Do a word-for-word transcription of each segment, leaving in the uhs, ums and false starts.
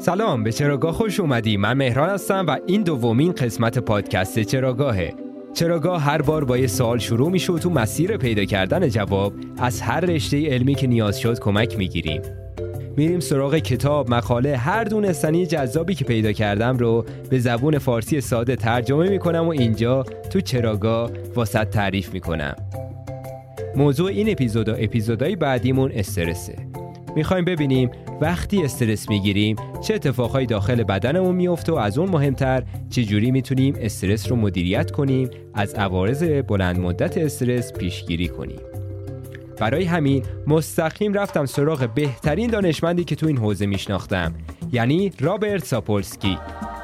سلام، به چراگاه خوش اومدی. من مهران هستم و این دومین قسمت پادکست چراگاهه. چراگاه هر بار با یه سوال شروع میشه و تو مسیر پیدا کردن جواب از هر رشته علمی که نیاز شد کمک میگیریم. میریم سراغ کتاب، مقاله، هر دونه سنی جذابی که پیدا کردم رو به زبون فارسی ساده ترجمه میکنم و اینجا تو چراگاه واسط تعریف میکنم. موضوع این اپیزودا اپیزودای بعدیمون استرسه. میخوایم ببینیم وقتی استرس میگیریم چه اتفاقهایی داخل بدنمون میفته و از اون مهمتر چجوری میتونیم استرس رو مدیریت کنیم، از عوارض بلند مدت استرس پیشگیری کنیم. برای همین مستقیم رفتم سراغ بهترین دانشمندی که تو این حوزه میشناختم، یعنی رابرت ساپولسکی.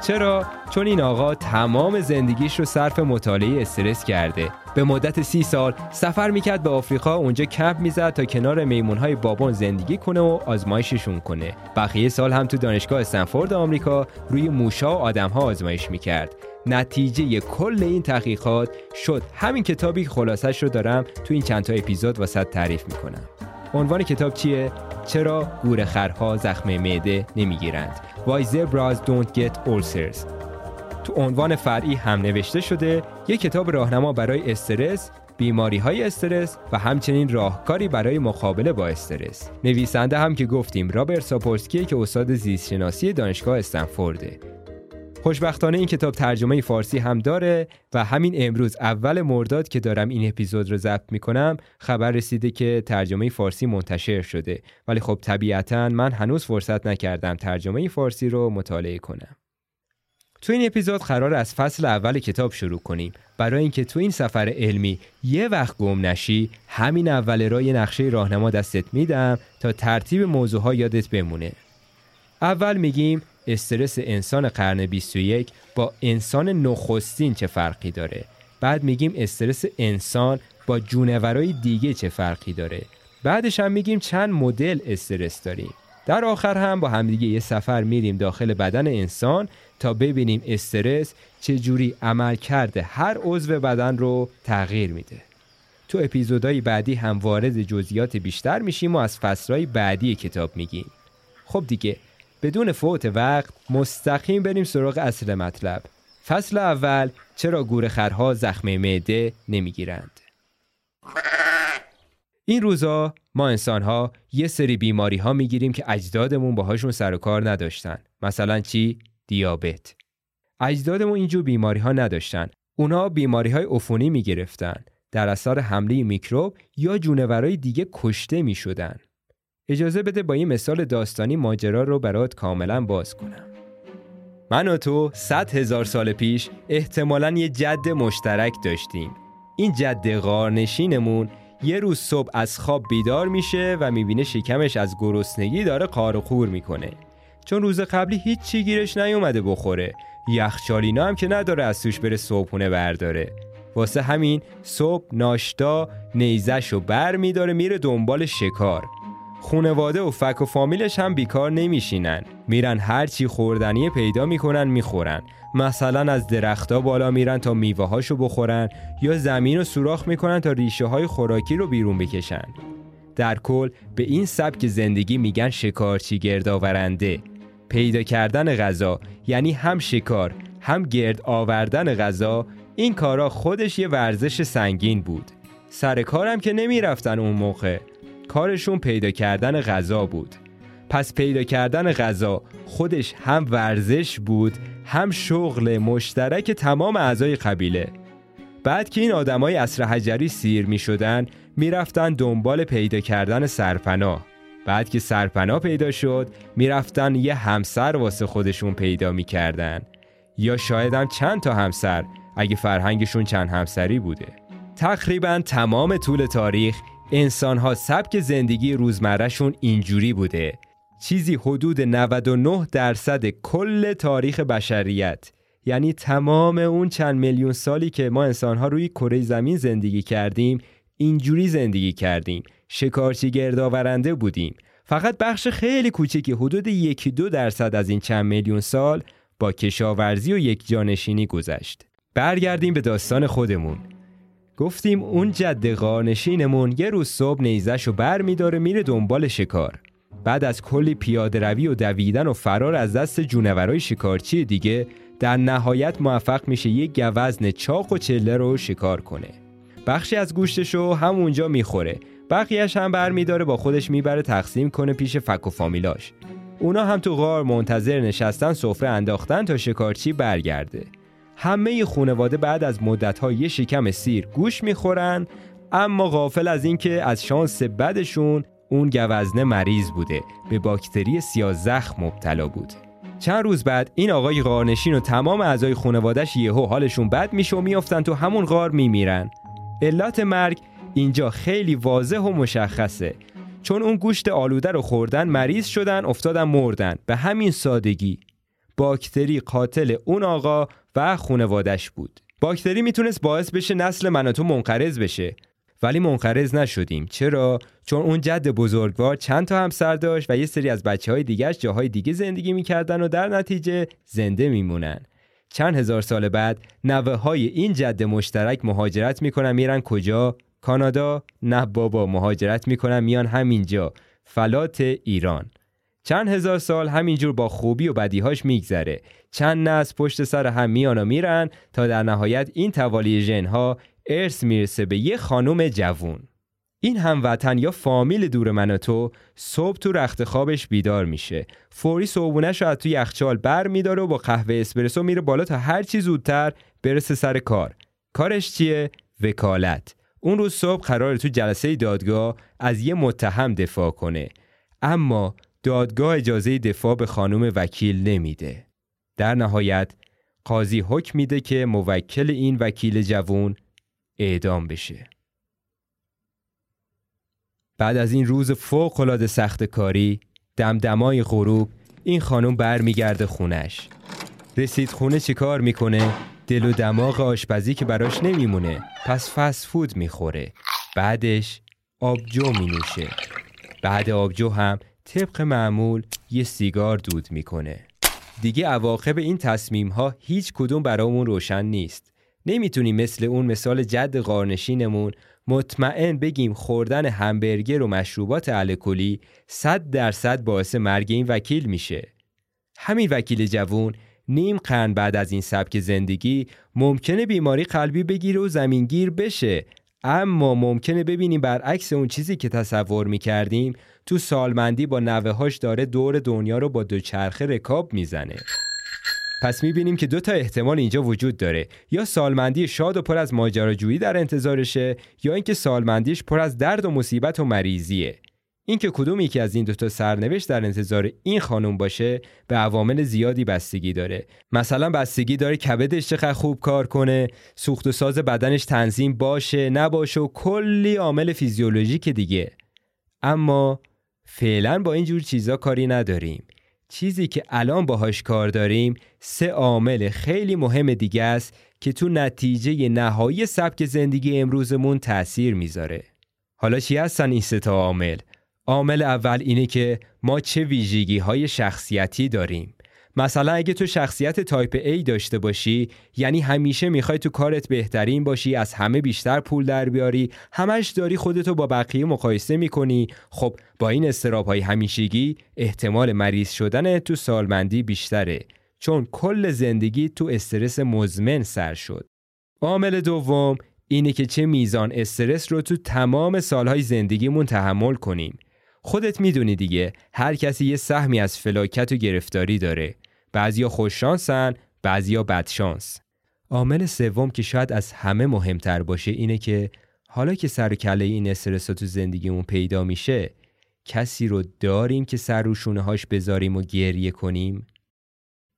چرا؟ چون این آقا تمام زندگیش رو صرف مطالعه استرس کرده. به مدت سی سال سفر میکرد به آفریقا، اونجا کمپ میزد تا کنار میمونهای بابون زندگی کنه و آزمایششون کنه. بقیه سال هم تو دانشگاه استنفورد آمریکا روی موشا و آدمها آزمایش میکرد. نتیجه کل این تحقیقات شد همین کتابی که خلاصش رو دارم تو این چند تا اپیزود واسط تعریف میکنم. عنوان کتاب چیه؟ چرا گورخرها زخم معده نمیگیرند؟ Why Zebras Don't Get Ulcers. تو عنوان فرعی هم نوشته شده یک کتاب راهنما برای استرس، بیماری‌های استرس و همچنین راهکاری برای مقابله با استرس. نویسنده هم که گفتیم رابرت ساپولسکی که استاد زیستشناسی دانشگاه استنفورده. خوشبختانه این کتاب ترجمه فارسی هم داره و همین امروز اول مرداد که دارم این اپیزود رو ضبط میکنم خبر رسیده که ترجمه فارسی منتشر شده، ولی خب طبیعتاً من هنوز فرصت نکردم ترجمه فارسی رو مطالعه کنم. تو این اپیزود قرار از فصل اول کتاب شروع کنیم. برای اینکه تو این سفر علمی یه وقت گم نشی، همین اول راه نقشه راهنما دستت میدم تا ترتیب موضوعها یادت بمونه. اول میگیم استرس انسان قرن بیست و یک با انسان نخستین چه فرقی داره. بعد میگیم استرس انسان با جونورای دیگه چه فرقی داره. بعدش هم میگیم چند مدل استرس داریم. در آخر هم با همدیگه یه سفر میریم داخل بدن انسان تا ببینیم استرس چجوری عملکرد هر عضو بدن رو تغییر میده. تو اپیزودهای بعدی هم وارد جزئیات بیشتر میشیم و از فصلهای بعدی کتاب میگیم. خب دیگه بدون فوت وقت مستقیم بریم سراغ اصل مطلب. فصل اول، چرا گورخرها زخم معده نمیگیرند. این روزا ما انسان‌ها یه سری بیماری‌ها میگیریم که اجدادمون باهاشون سر و کار نداشتن. مثلا چی؟ دیابت. اجدادمون اینجور بیماری‌ها نداشتن. اونا بیماری‌های عفونی میگرفتن. در اثر حمله میکروب یا جونورای دیگه کشته میشدن. اجازه بده با این مثال داستانی ماجرا رو برات کاملا باز کنم. من و تو صد هزار سال پیش احتمالاً یه جد مشترک داشتیم. این جد غارنشینمون یه روز صبح از خواب بیدار میشه و میبینه شکمش از گرسنگی داره قار و قور میکنه، چون روز قبلی هیچ چی گیرش نیومده بخوره. یخچالینا هم که نداره از توش بره صبحونه برداره. واسه همین صبح ناشتا نیزه‌شو بر میداره میره دنبال شکار. خونواده و فک و فامیلش هم بیکار نمیشینن، میرن هر چی خوردنی پیدا میکنن میخورن. مثلا از درختا بالا میرن تا میوه هاشو بخورن یا زمین رو سوراخ میکنن تا ریشه های خوراکی رو بیرون بکشن. در کل به این سبک زندگی میگن شکارچی گردآورنده. پیدا کردن غذا یعنی هم شکار هم گرد آوردن غذا. این کارا خودش یه ورزش سنگین بود. سر کارم که نمیرفتن، اون موقع کارشون پیدا کردن غذا بود. پس پیدا کردن غذا خودش هم ورزش بود هم شغل مشترک تمام اعضای قبیله. بعد که این آدمای عصر حجری سیر می شدن می رفتن دنبال پیدا کردن سرپناه. بعد که سرپناه پیدا شد می رفتن یه همسر واسه خودشون پیدا می کردن، یا شاید هم چند تا همسر اگه فرهنگشون چند همسری بوده. تقریبا تمام طول تاریخ انسان‌ها سبک زندگی روزمره‌شون اینجوری بوده. چیزی حدود نود و نه درصد کل تاریخ بشریت، یعنی تمام اون چند میلیون سالی که ما انسان‌ها روی کره زمین زندگی کردیم اینجوری زندگی کردیم. شکارچی گردآورنده بودیم. فقط بخش خیلی کوچیکی حدود یکی دو درصد از این چند میلیون سال با کشاورزی و یک جانشینی گذشت. برگردیم به داستان خودمون. گفتیم اون جد غارنشینمون یه روز صبح نیزه‌شو برمی‌داره میره دنبال شکار. بعد از کلی پیاده روی و دویدن و فرار از دست جونورای شکارچی دیگه، در نهایت موفق میشه یک گوزن چاق و چله رو شکار کنه. بخشی از گوشتشو همونجا میخوره، بقیه‌اش هم برمی‌داره با خودش میبره تقسیم کنه پیش فک و فامیلاش. اونا هم تو غار منتظر نشستن سفره انداختن تا شکارچی برگرده. همه خانواده بعد از مدت‌ها یه شکم سیر گوش میخورن، اما غافل از اینکه از شانس بدشون اون گوزنه مریض بوده، به باکتری سیازخ مبتلا بود. چند روز بعد این آقای غارنشین و تمام اعضای خانواده‌اش یهو حالشون بد میشه و میافتن تو همون غار میمیرن. علت مرگ اینجا خیلی واضح و مشخصه، چون اون گوشت آلوده رو خوردن، مریض شدن، افتادن، مردن. به همین سادگی. باکتری قاتل اون آقا و خانواده‌اش بود. باکتری میتونست باعث بشه نسل من و تو منقرض بشه، ولی منقرض نشدیم. چرا؟ چون اون جد بزرگوار چند تا همسر داشت و یه سری از بچه‌های دیگه‌اش جاهای دیگه زندگی می‌کردن و در نتیجه زنده میمونن. چند هزار سال بعد نوه‌های این جد مشترک مهاجرت می‌کنن، میرن کجا؟ کانادا؟ نه بابا، مهاجرت می‌کنن میان همینجا، فلات ایران. چند هزار سال همینجور با خوبی و بدیهاش میگذره. چند نسل پشت سر هم میان و میرن تا در نهایت این توالی ژن‌ها ارث میرسه به یه خانم جوون. این هموطن یا فامیل دور من و تو صبح تو رخت خوابش بیدار میشه، فوری صبحونه‌ش رو از توی یخچال بر میداره و با قهوه اسپرسو میره بالا تا هر چی زودتر برسه سر کار. کارش چیه؟ وکالت. اون روز صبح قراره تو جلسه دادگاه از یه متهم دفاع کنه، اما دادگاه اجازه دفاع به خانم وکیل نمیده. در نهایت قاضی حکم میده که موکل این وکیل جوون اعدام بشه. بعد از این روز فوق‌العاده سخت کاری، دمدمای غروب این خانم برمیگرده خونش. رسید خونه چیکار میکنه؟ دل و دماغ آشپزی که براش نمیمونه، پس فست فود میخوره. بعدش آبجو مینوشه. بعد آبجو هم طبق معمول یه سیگار دود میکنه. دیگه عواقب این تصمیم ها هیچ کدوم برامون روشن نیست. نمیتونیم مثل اون مثال جد غارنشینمون مطمئن بگیم خوردن همبرگر و مشروبات الکلی صد درصد باعث مرگ این وکیل میشه. همین وکیل جوون نیم قرن بعد از این سبک زندگی ممکنه بیماری قلبی بگیره و زمینگیر بشه، اما ممکنه ببینیم برعکس اون چیزی که تصور میکردیم تو سالمندی با نوه‌هاش داره دور دنیا رو با دوچرخه رکاب میزنه. پس میبینیم که دو تا احتمال اینجا وجود داره، یا سالمندی شاد و پر از ماجراجویی در انتظارشه، یا اینکه سالمندیش پر از درد و مصیبت و مریضیه. اینکه کدوم یکی از این دو تا سرنوشت در انتظار این خانم باشه به عوامل زیادی بستگی داره. مثلا بستگی داره کبدش چقدر خوب کار کنه، سوخت و ساز بدنش تنظیم باشه نباشه و کلی عامل فیزیولوژیک دیگه. اما فعلا با اینجور چیزا کاری نداریم. چیزی که الان باهاش کار داریم سه عامل خیلی مهم دیگه است که تو نتیجه نهایی سبک زندگی امروزمون تأثیر میذاره. حالا چی هستن این سه تا عامل؟ عامل اول اینه که ما چه ویژگی‌های شخصیتی داریم. مثلا اگه تو شخصیت تایپ A داشته باشی، یعنی همیشه میخوای تو کارت بهترین باشی، از همه بیشتر پول در بیاری، همش داری خودتو با بقیه مقایسه میکنی، خب با این اضطراب‌های همیشگی احتمال مریض شدن تو سالمندی بیشتره، چون کل زندگی تو استرس مزمن سر شد. عامل دوم اینه که چه میزان استرس رو تو تمام سالهای زندگیمون تحمل کنیم. خودت میدونی دیگه، هر کسی یه سهمی از فلاکت و گرفتاری داره. بعضیا خوششانسن، بعضیا بدشانس. عامل سوم که شاید از همه مهمتر باشه اینه که حالا که سر و کله این استرس تو زندگیمون پیدا میشه، کسی رو داریم که سر رو شونه هاش بذاریم و گریه کنیم؟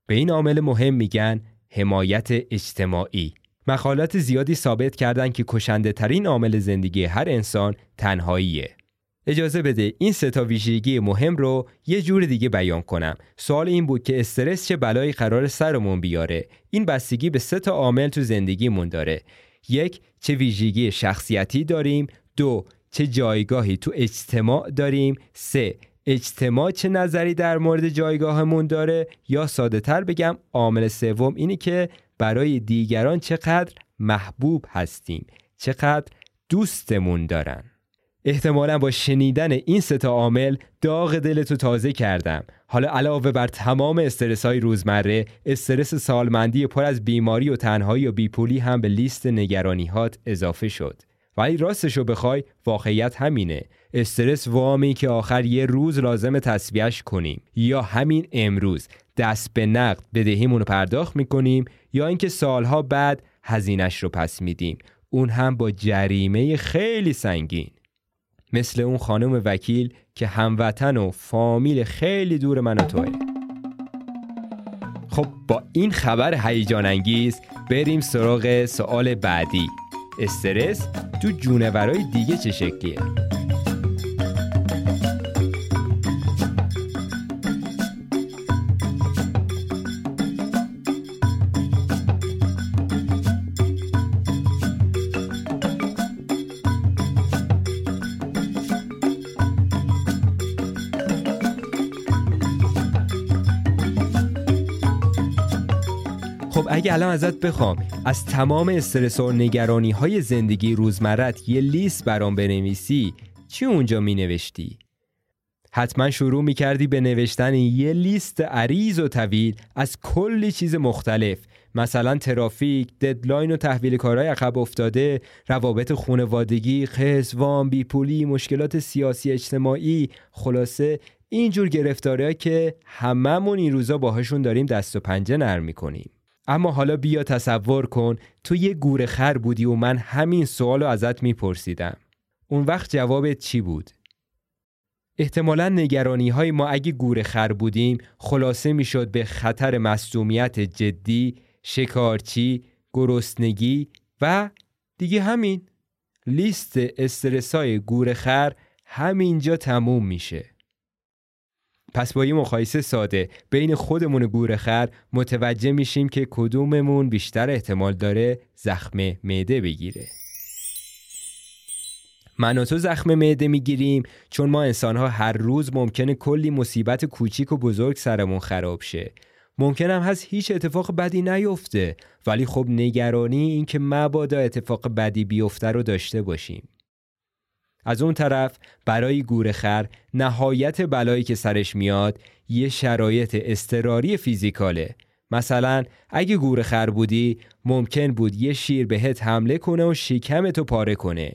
به این عامل مهم میگن حمایت اجتماعی. مقالات زیادی ثابت کردن که کشنده ترین عامل زندگی هر انسان تنهاییه. اجازه بده این سه تا ویژگی مهم رو یه جور دیگه بیان کنم. سوال این بود که استرس چه بلایی قرار سرمون بیاره. این بستگی به سه تا عامل تو زندگیمون داره. یک، چه ویژگی شخصیتی داریم. دو، چه جایگاهی تو اجتماع داریم. سه، اجتماع چه نظری در مورد جایگاهمون داره، یا ساده‌تر بگم عامل سوم اینه که برای دیگران چقدر محبوب هستیم، چقدر دوستمون دارن. احتمالاً با شنیدن این سه تا عامل داغ دلتو تازه کردم. حالا علاوه بر تمام استرس‌های روزمره، استرس سالمندی پر از بیماری و تنهایی و بیپولی هم به لیست نگرانی‌هات اضافه شد. ولی راستشو بخوای واقعیت همینه. استرس وامی که آخر یه روز لازم تسویهش کنیم، یا همین امروز دست به نقد بدهیمون رو پرداخت میکنیم، یا اینکه سالها بعد هزینش رو پس میدیم، اون هم با جریمه خیلی سنگین. مثل اون خانم وکیل که هموطن و فامیل خیلی دور من و توه. خب با این خبر هیجان انگیز بریم سراغ سوال بعدی. استرس تو جونورای دیگه چه شکلیه؟ خب اگه الان ازت بخوام از تمام استرس و نگرانی های زندگی روزمرت یه لیست برام بنویسی، چی اونجا می نوشتی؟ حتما شروع می کردی به نوشتن یه لیست عریض و طویل از کلی چیز مختلف، مثلا ترافیک، ددلاین و تحویل کارهای عقب افتاده، روابط خانوادگی، قرض، وام، بیپولی، مشکلات سیاسی اجتماعی، خلاصه اینجور گرفتاری‌ها که هممون این روزا باهاشون داریم دست و پنجه نرم می‌کنیم. اما حالا بیا تصور کن تو یه گوره خر بودی و من همین سوالو ازت میپرسیدم. اون وقت جوابت چی بود؟ احتمالاً نگرانی های ما اگه گوره خر بودیم خلاصه میشد به خطر مصدومیت جدی، شکارچی، گرسنگی و دیگه همین. لیست استرس های گوره خر همینجا تموم میشه. پس با یه مقایسه ساده بین خودمون و گوره خر متوجه میشیم که کدوممون بیشتر احتمال داره زخم معده بگیره. من و تو زخم معده میگیریم چون ما انسان‌ها هر روز ممکنه کلی مصیبت کوچیک و بزرگ سرمون خراب شه. ممکن هم هست هیچ اتفاق بدی نیفته، ولی خب نگرانی این که مبادا اتفاق بدی بیفته رو داشته باشیم. از اون طرف برای گوره خر نهایت بلایی که سرش میاد یه شرایط اضطراری فیزیکاله. مثلا اگه گوره خر بودی ممکن بود یه شیر بهت حمله کنه و شکمتو پاره کنه.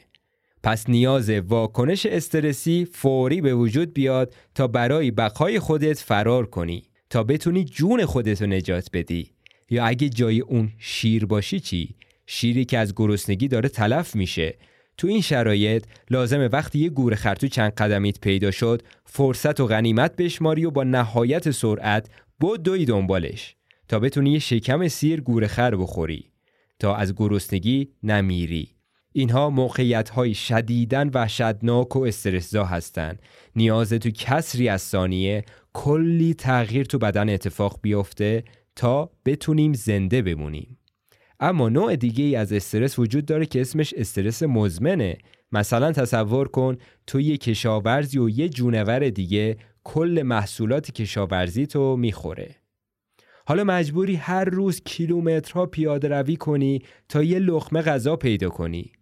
پس نیاز واکنش استرسی فوری به وجود بیاد تا برای بقای خودت فرار کنی، تا بتونی جون خودتو نجات بدی. یا اگه جای اون شیر باشی چی؟ شیری که از گرسنگی داره تلف میشه. تو این شرایط لازمه وقتی یه گوره خر تو چند قدمیت پیدا شد فرصت و غنیمت بشماری و با نهایت سرعت بدوی دنبالش تا بتونی یه شکم سیر گوره خر بخوری تا از گرسنگی نمیری. اینها موقعیت‌های شدیداً وحشتناک و استرس‌زا هستن. نیاز تو کسری از ثانیه کلی تغییر تو بدن اتفاق بیفته تا بتونیم زنده بمونیم. اما نوع دیگه ای از استرس وجود داره که اسمش استرس مزمنه. مثلا تصور کن تو یه کشاورزی و یه جونور دیگه کل محصولات کشاورزی تو میخوره. حالا مجبوری هر روز کیلومترها پیاده روی کنی تا یه لقمه غذا پیدا کنی.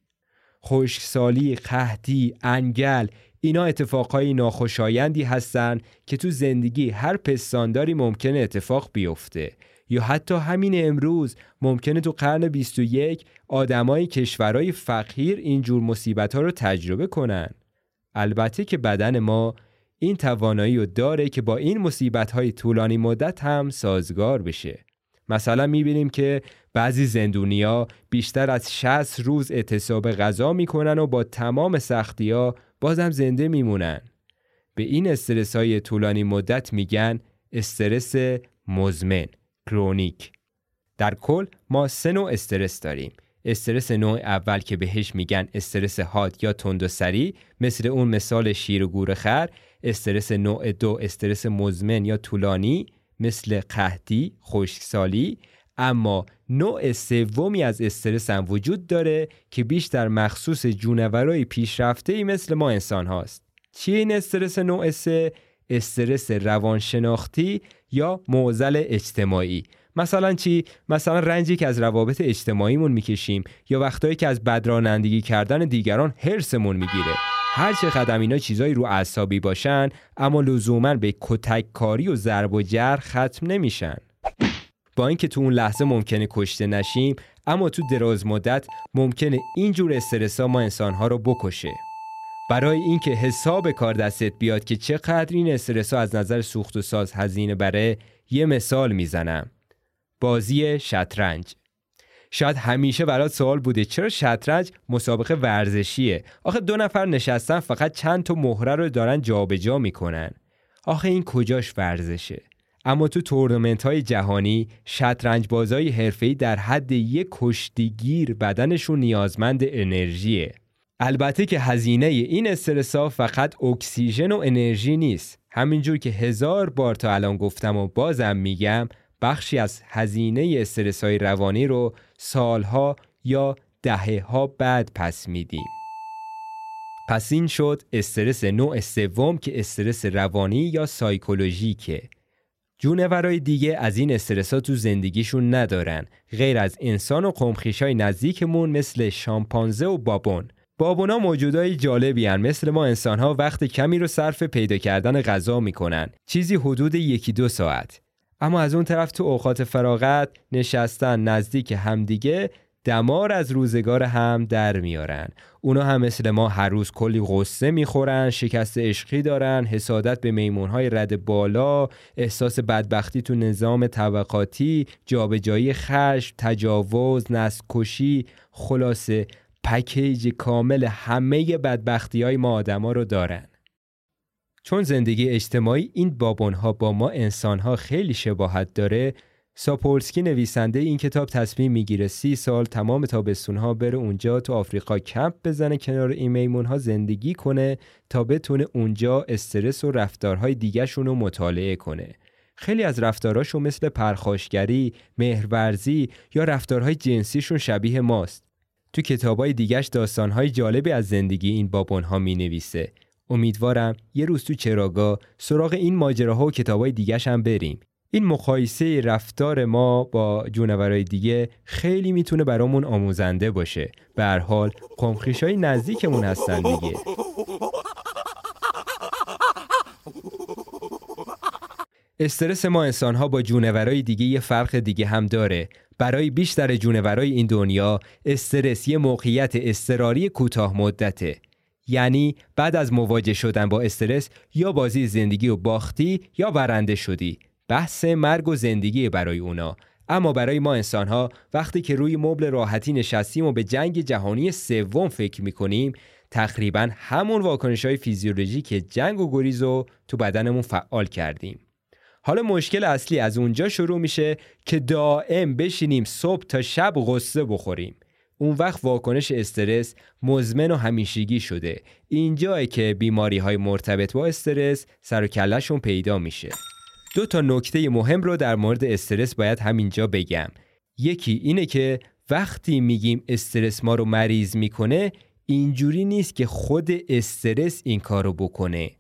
خشکسالی، قحطی، انگل، اینا اتفاقهای ناخوشایندی هستن که تو زندگی هر پستانداری ممکنه اتفاق بیفته. یا حتی همین امروز ممکنه تو قرن بیست و یک آدمای کشورهای فقیر این جور مصیبت‌ها رو تجربه کنن. البته که بدن ما این توانایی رو داره که با این مصیبت‌های طولانی مدت هم سازگار بشه. مثلا می‌بینیم که بعضی زندونیا بیشتر از شصت روز اعتصاب غذا می‌کنن و با تمام سختی‌ها بازم زنده می‌مونن. به این استرس‌های طولانی مدت میگن استرس مزمن. کرونیک. در کل ما سه نوع استرس داریم. استرس نوع اول که بهش میگن استرس حاد یا تند و سریع، مثل اون مثال شیر و گوره خر. استرس نوع دو استرس مزمن یا طولانی، مثل قحطی، خشکسالی. اما نوع سومی از استرس هم وجود داره که بیشتر مخصوص جونورای پیشرفته‌ای مثل ما انسان هاست. چیه این استرس نوع سه؟ استرس روانشناختی یا معضل اجتماعی. مثلا چی؟ مثلا رنجی که از روابط اجتماعیمون میکشیم، یا وقتایی که از بدرانندگی کردن دیگران هرسمون میگیره. هر چقدر اینا چیزایی رو اعصابی باشن اما لزوما به کتک کاری و ضرب و جرح ختم نمیشن. با اینکه تو اون لحظه ممکنه کشته نشیم اما تو دراز مدت ممکنه اینجور استرسا ما انسانها رو بکشه. برای اینکه حساب کار دستت بیاد که چقدر این استرسا از نظر سوخت و ساز هزینه بره، یه مثال میزنم. بازی شطرنج. شاید همیشه برات سوال بوده چرا شطرنج مسابقه ورزشیه؟ آخه دو نفر نشستن فقط چند تا مهره رو دارن جابجا میکنن. آخه این کجاش ورزشه؟ اما تو تورنمنت‌های جهانی شطرنج بازای حرفه‌ای در حد یک کشتیگیر بدنشون نیازمند انرژیه. البته که هزینه این استرسا فقط اکسیژن و انرژی نیست. همینجور که هزار بار تا الان گفتم و بازم میگم، بخشی از هزینه استرس‌های روانی رو سالها یا دهه‌ها بعد پس میدیم. پس این شد استرس نوع سوم که استرس روانی یا سایکولوژیکه. جونورای دیگه از این استرس‌ها تو زندگیشون ندارن، غیر از انسان و قمخیشای نزدیکمون مثل شامپانزه و بابون. بابونا موجودای جالبی هن. مثل ما انسان‌ها وقت کمی رو صرف پیدا کردن غذا میکنن، چیزی حدود یکی دو ساعت. اما از اون طرف تو اوقات فراغت نشستن نزدیک همدیگه دمار از روزگار هم در میارن. اونا هم مثل ما هر روز کلی غصه میخورن، شکست عشقی دارن، حسادت به میمونهای رد بالا، احساس بدبختی تو نظام طبقاتی، جابجایی خشم، تجاوز، نسل‌کشی، خلاصه پکیج کامل همه بدبختی های ما آدم ها رو دارن. چون زندگی اجتماعی این بابونها با ما انسانها خیلی شباهت داره، ساپولسکی نویسنده این کتاب تصمیم میگیره سی سال تمام تابستونها بره اونجا تو آفریقا کمپ بزنه، کنار این میمونها زندگی کنه تا بتونه اونجا استرس و رفتارهای دیگرشون رو مطالعه کنه. خیلی از رفتاراشون مثل پرخاشگری، مهرورزی یا رفتارهای جنسیشون شبیه ماست. تو کتابای دیگرش داستانهای جالبی از زندگی این بابونها می نویسه. امیدوارم یه روز تو چراگاه سراغ این ماجراها و کتابای دیگرش هم بریم. این مقایسه رفتار ما با جونورای دیگه خیلی میتونه برامون آموزنده باشه. به هر حال قمخیشای نزدیکمون هستن دیگه. استرس ما انسان‌ها با جونورای دیگه یه فرق دیگه هم داره. برای بیشتر جونورای این دنیا استرس یه موقعیت اضطراری کوتاه مدته. یعنی بعد از مواجه شدن با استرس یا بازی زندگی رو باختی یا برنده شدی. بحث مرگ و زندگی برای اونا. اما برای ما انسان‌ها وقتی که روی مبل راحتی نشستیم و به جنگ جهانی سوم فکر می‌کنیم، تقریباً همون واکنش‌های فیزیولوژیک جنگ و گریز رو تو بدنمون فعال کردیم. حالا مشکل اصلی از اونجا شروع میشه که دائم بشینیم صبح تا شب غصه بخوریم. اون وقت واکنش استرس مزمن و همیشگی شده. اینجایی که بیماری‌های مرتبط با استرس سر و کله‌شون پیدا میشه. دو تا نکته مهم رو در مورد استرس باید همینجا بگم. یکی اینه که وقتی میگیم استرس ما رو مریض میکنه، اینجوری نیست که خود استرس این کارو بکنه.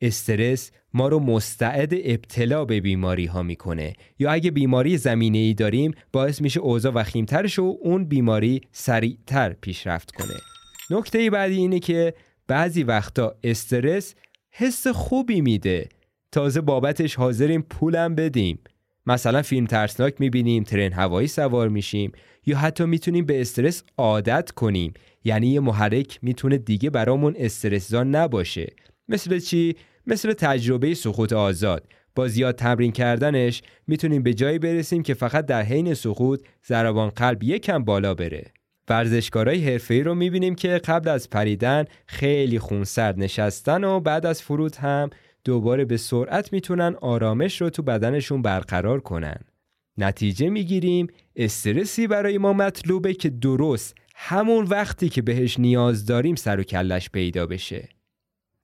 استرس ما رو مستعد ابتلا به بیماری ها میکنه، یا اگه بیماری زمینه ای داریم باعث میشه اوضاع وخیمتر شه و اون بیماری سریعتر پیشرفت کنه. نکته بعدی اینه که بعضی وقتا استرس حس خوبی میده، تازه بابتش حاضریم پولم بدیم. مثلا فیلم ترسناک میبینیم، ترن هوایی سوار میشیم، یا حتی میتونیم به استرس عادت کنیم. یعنی یه محرک میتونه دیگه برامون استرس زا نباشه. مثل چی؟ مثل تجربه سقوط آزاد. با زیاد تمرین کردنش میتونیم به جایی برسیم که فقط در حین سقوط ضربان قلب یکم بالا بره. ورزشکارای حرفه‌ای رو میبینیم که قبل از پریدن خیلی خونسرد نشستن و بعد از فرود هم دوباره به سرعت میتونن آرامش رو تو بدنشون برقرار کنن. نتیجه میگیریم استرسی برای ما مطلوبه که درست همون وقتی که بهش نیاز داریم سر و کلش پیدا بشه.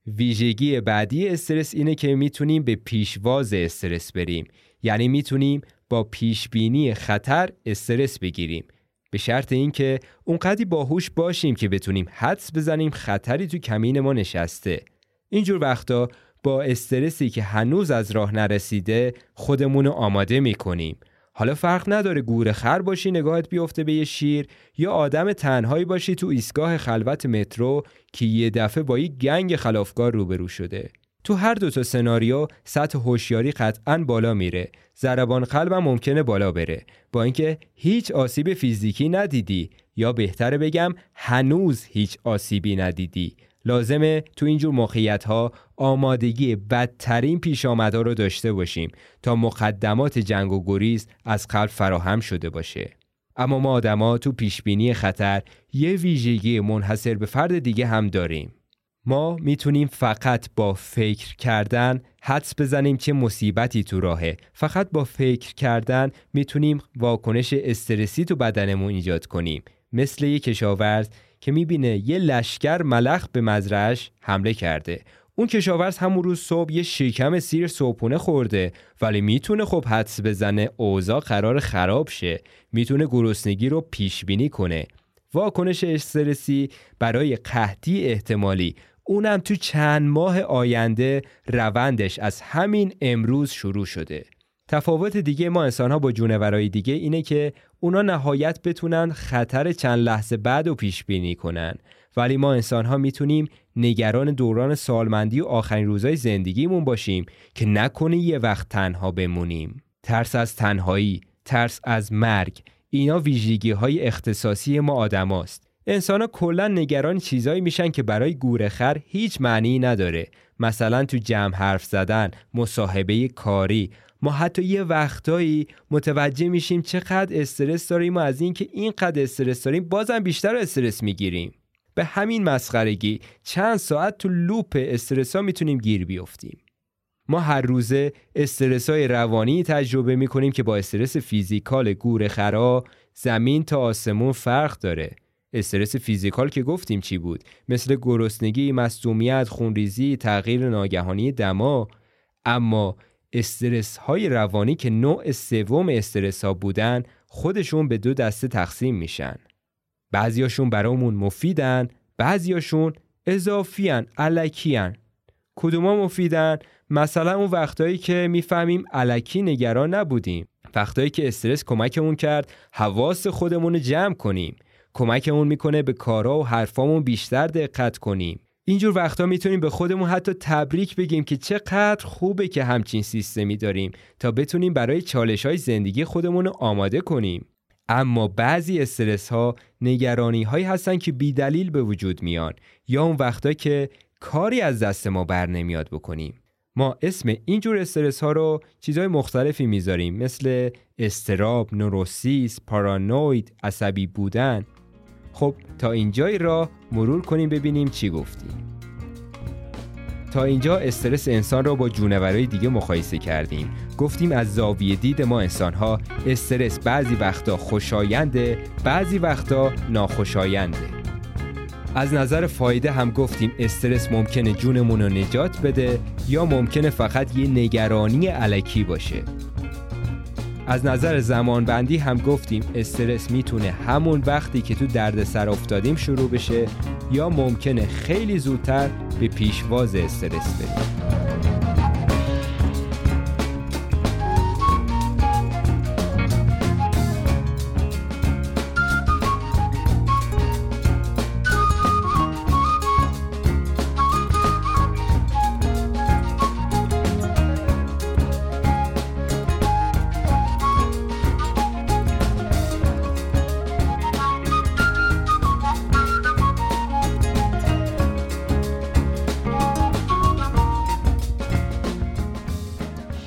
ویژگی بعدی استرس اینه که میتونیم به پیشواز استرس بریم. یعنی میتونیم با پیشبینی خطر استرس بگیریم، به شرط اینکه اونقدی باهوش باشیم که بتونیم حدس بزنیم خطری تو کمین ما نشسته. اینجور وقتا با استرسی که هنوز از راه نرسیده خودمون رو آماده میکنیم. حالا فرق نداره گوره خر باشی نگاهت بیفته به یه شیر یا آدم تنهایی باشی تو ایستگاه خلوت مترو که یه دفعه با یه گنگ خلافکار روبرو شده. تو هر دو تا سناریو سطح هوشیاری قطعاً بالا میره، ضربان قلبم ممکنه بالا بره، با اینکه هیچ آسیب فیزیکی ندیدی یا بهتره بگم هنوز هیچ آسیبی ندیدی. لازمه تو اینجور موقعیت‌ها آمادگی بدترین پیشامدها رو داشته باشیم تا مقدمات جنگ و گریز از قبل فراهم شده باشه. اما ما آدم‌ها تو پیشبینی خطر یه ویژگی منحصر به فرد دیگه هم داریم. ما میتونیم فقط با فکر کردن حدس بزنیم چه مصیبتی تو راهه. فقط با فکر کردن میتونیم واکنش استرسی تو بدنمون ایجاد کنیم. مثل یه کشاورز که میبینه یه لشکر ملخ به مزرعه‌اش حمله کرده. اون کشاورز همون روز صبح یه شکم سیر صبحونه خورده، ولی میتونه خب حدس بزنه اوضاع قرار خراب شه. میتونه گرسنگی رو پیش بینی کنه. واکنش استرسی برای قحطی احتمالی، اونم تو چند ماه آینده، روندش از همین امروز شروع شده. تفاوت دیگه ما انسان‌ها با جونورای دیگه اینه که اونا نهایت بتونن خطر چند لحظه بعد رو پیش بینی کنن، ولی ما انسان‌ها میتونیم نگران دوران سالمندی و آخرین روزهای زندگیمون باشیم که نکنه یه وقت تنها بمونیم. ترس از تنهایی، ترس از مرگ، اینا ویژگی‌های اختصاصی ما آدماست. انسان‌ها کلاً نگران چیزایی میشن که برای گورخر هیچ معنی نداره. مثلا تو جمع حرف زدن، مصاحبه کاری، ما حتی یه وقتایی متوجه میشیم چقدر استرس داریم و از این که اینقدر استرس داریم بازم بیشتر استرس میگیریم. به همین مسخرگی چند ساعت تو لوپ استرس ها میتونیم گیر بیافتیم. ما هر روزه استرس های روانی تجربه میکنیم که با استرس فیزیکال گور خرا زمین تا آسمون فرق داره. استرس فیزیکال که گفتیم چی بود؟ مثل گرسنگی، مصدومیت، خونریزی، تغییر ناگهانی دما. اما استرس های روانی که نوع سوم استرس ها بودن خودشون به دو دسته تقسیم میشن. بعضیاشون برامون مفیدن، بعضیاشون اضافین، الکیان. کدوما مفیدن؟ مثلا اون وقتایی که میفهمیم الکی نگران نبودیم، وقتایی که استرس کمکمون کرد حواس خودمون رو جمع کنیم، کمکمون میکنه به کارا و حرفامون بیشتر دقت کنیم. اینجور وقتا میتونیم به خودمون حتی تبریک بگیم که چقدر خوبه که همچین سیستمی داریم تا بتونیم برای چالش‌های زندگی خودمون رو آماده کنیم. اما بعضی استرس‌ها نگرانی‌هایی هستن که بی‌دلیل به وجود میان یا اون وقتا که کاری از دست ما بر نمیاد بکنیم. ما اسم اینجور استرس‌ها رو چیزهای مختلفی میذاریم، مثل اضطراب، نوروسیس، پارانوید، عصبی بودن. خب تا اینجای راه مرور کنیم ببینیم چی گفتیم. تا اینجا استرس انسان را با جونورای دیگه مقایسه کردیم. گفتیم از زاویه دید ما انسان‌ها استرس بعضی وقتا خوشاینده، بعضی وقتا ناخوشاینده. از نظر فایده هم گفتیم استرس ممکنه جونمون رو نجات بده یا ممکنه فقط یه نگرانی الکی باشه. از نظر زمانبندی هم گفتیم استرس میتونه همون وقتی که تو دردسر افتادیم شروع بشه یا ممکنه خیلی زودتر به پیشواز استرس بریم.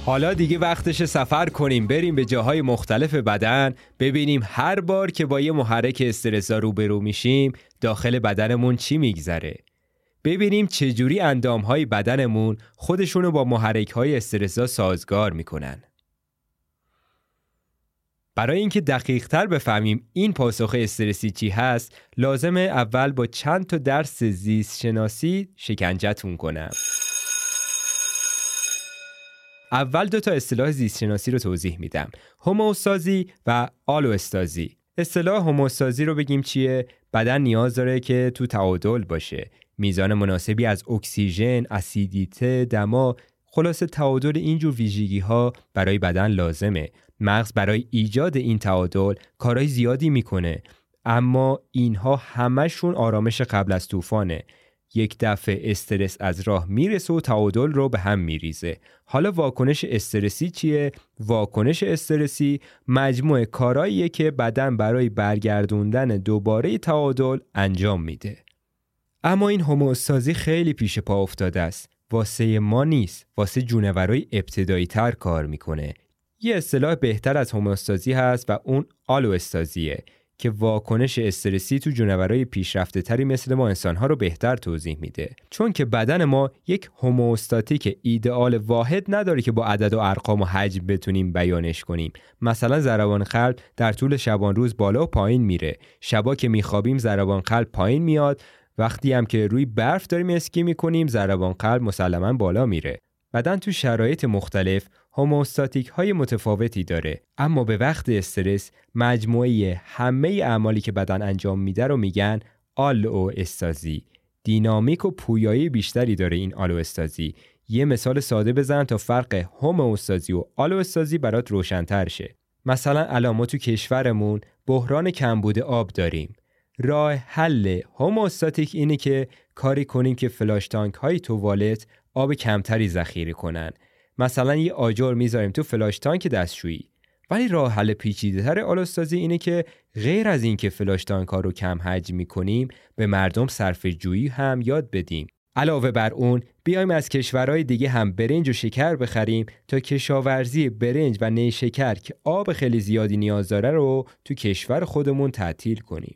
حالا دیگه وقتش سفر کنیم، بریم به جاهای مختلف بدن، ببینیم هر بار که با یه محرک استرس‌زا روبرو میشیم داخل بدنمون چی میگذره. ببینیم چجوری اندامهای بدنمون خودشونو با محرک‌های استرس‌زا سازگار میکنن. برای اینکه دقیق‌تر بفهمیم این پاسخ استرسی چی هست، لازمه اول با چند تا درس زیست شناسی شکنجه‌تون کنم. اول دو تا اصطلاح زیستشناسی رو توضیح میدم، هوموستازی و آلوستازی. اصطلاح هوموستازی رو بگیم چیه؟ بدن نیاز داره که تو تعادل باشه، میزان مناسبی از اکسیژن، اسیدیته، دما، خلاصه تعادل اینجور ویژگی ها برای بدن لازمه. مغز برای ایجاد این تعادل کارهای زیادی میکنه، اما اینها همشون آرامش قبل از طوفانه. یک دفعه استرس از راه میرسه و تعادل رو به هم میریزه. حالا واکنش استرسی چیه؟ واکنش استرسی مجموعه کاراییه که بدن برای برگردوندن دوباره تعادل انجام میده. اما این هموسازی خیلی پیش پا افتاده است. واسه ما نیست، واسه جونورای ابتدایی تر کار میکنه. یه اصطلاح بهتر از هموسازی هست و اون آلواستازیه که واکنش استرسی تو جونورای پیشرفته تری مثل ما انسان‌ها رو بهتر توضیح میده، چون که بدن ما یک هموستاتیک ایدئال واحد نداره که با عدد و ارقام و حجم بتونیم بیانش کنیم. مثلا ضربان قلب در طول شبان روز بالا و پایین میره، شبا که میخوابیم ضربان قلب پایین میاد، وقتی هم که روی برف داریم اسکی میکنیم ضربان قلب مسلماً بالا میره. بدن تو شرایط مختلف هموستاتیک های متفاوتی داره، اما به وقت استرس مجموعه همه اعمالی که بدن انجام میده رو میگن آلواستازی. دینامیک و پویایی بیشتری داره این آلواستازی. یه مثال ساده بزن تا فرق هموستازی و آلواستازی برات روشن‌تر شه. مثلا الان ما تو کشورمون بحران کمبود آب داریم. راه حل هموستاتیک اینه که کاری کنیم که فلاش تانک های توالت آب کمتری ذخیره کنن. مثلا یه آجر میذاریم تو فلاش تانک دستشویی. ولی راه حل پیچیده‌تر آلواستازی اینه که غیر از این که فلاش تانک‌ها رو کم حجم می‌کنیم، به مردم صرفه‌جویی هم یاد بدیم. علاوه بر اون بیایم از کشورهای دیگه هم برنج و شکر بخریم تا کشاورزی برنج و نیشکر که آب خیلی زیادی نیاز داره رو تو کشور خودمون تعطیل کنیم.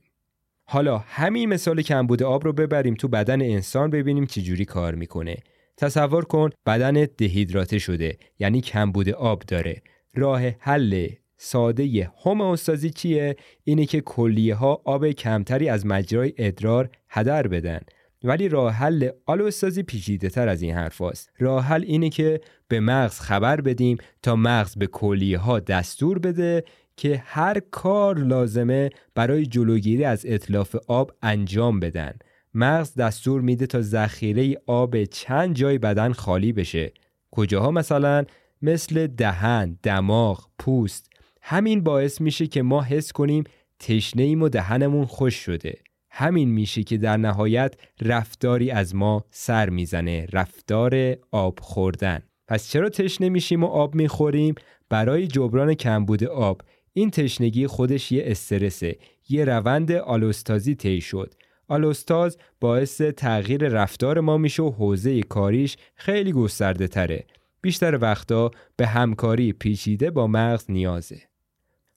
حالا همین مثال کمبود آب رو ببریم تو بدن انسان ببینیم چجوری کار می‌کنه. تصور کن بدنت دهیدراته شده، یعنی کمبود آب داره. راه حل ساده هموستازی چیه؟ اینه که کلیه ها آب کمتری از مجرای ادرار هدر بدن. ولی راه حل آلواستازی پیچیده تر از این حرف هاست. راه حل اینه که به مغز خبر بدیم تا مغز به کلیه ها دستور بده که هر کار لازمه برای جلوگیری از اتلاف آب انجام بدن. مغز دستور میده تا ذخیره آب چند جای بدن خالی بشه. کجاها مثلا؟ مثل دهن، دماغ، پوست. همین باعث میشه که ما حس کنیم تشنه ایم و دهنمون خشک شده. همین میشه که در نهایت رفتاری از ما سر میزنه، رفتار آب خوردن. پس چرا تشنه میشیم و آب میخوریم؟ برای جبران کمبود آب. این تشنگی خودش یه استرسه، یه روند آلواستازی طی شد. آلواستاز باعث تغییر رفتار ما میشه و حوزه کاریش خیلی گسترده تره. بیشتر وقتا به همکاری پیچیده با مغز نیازه.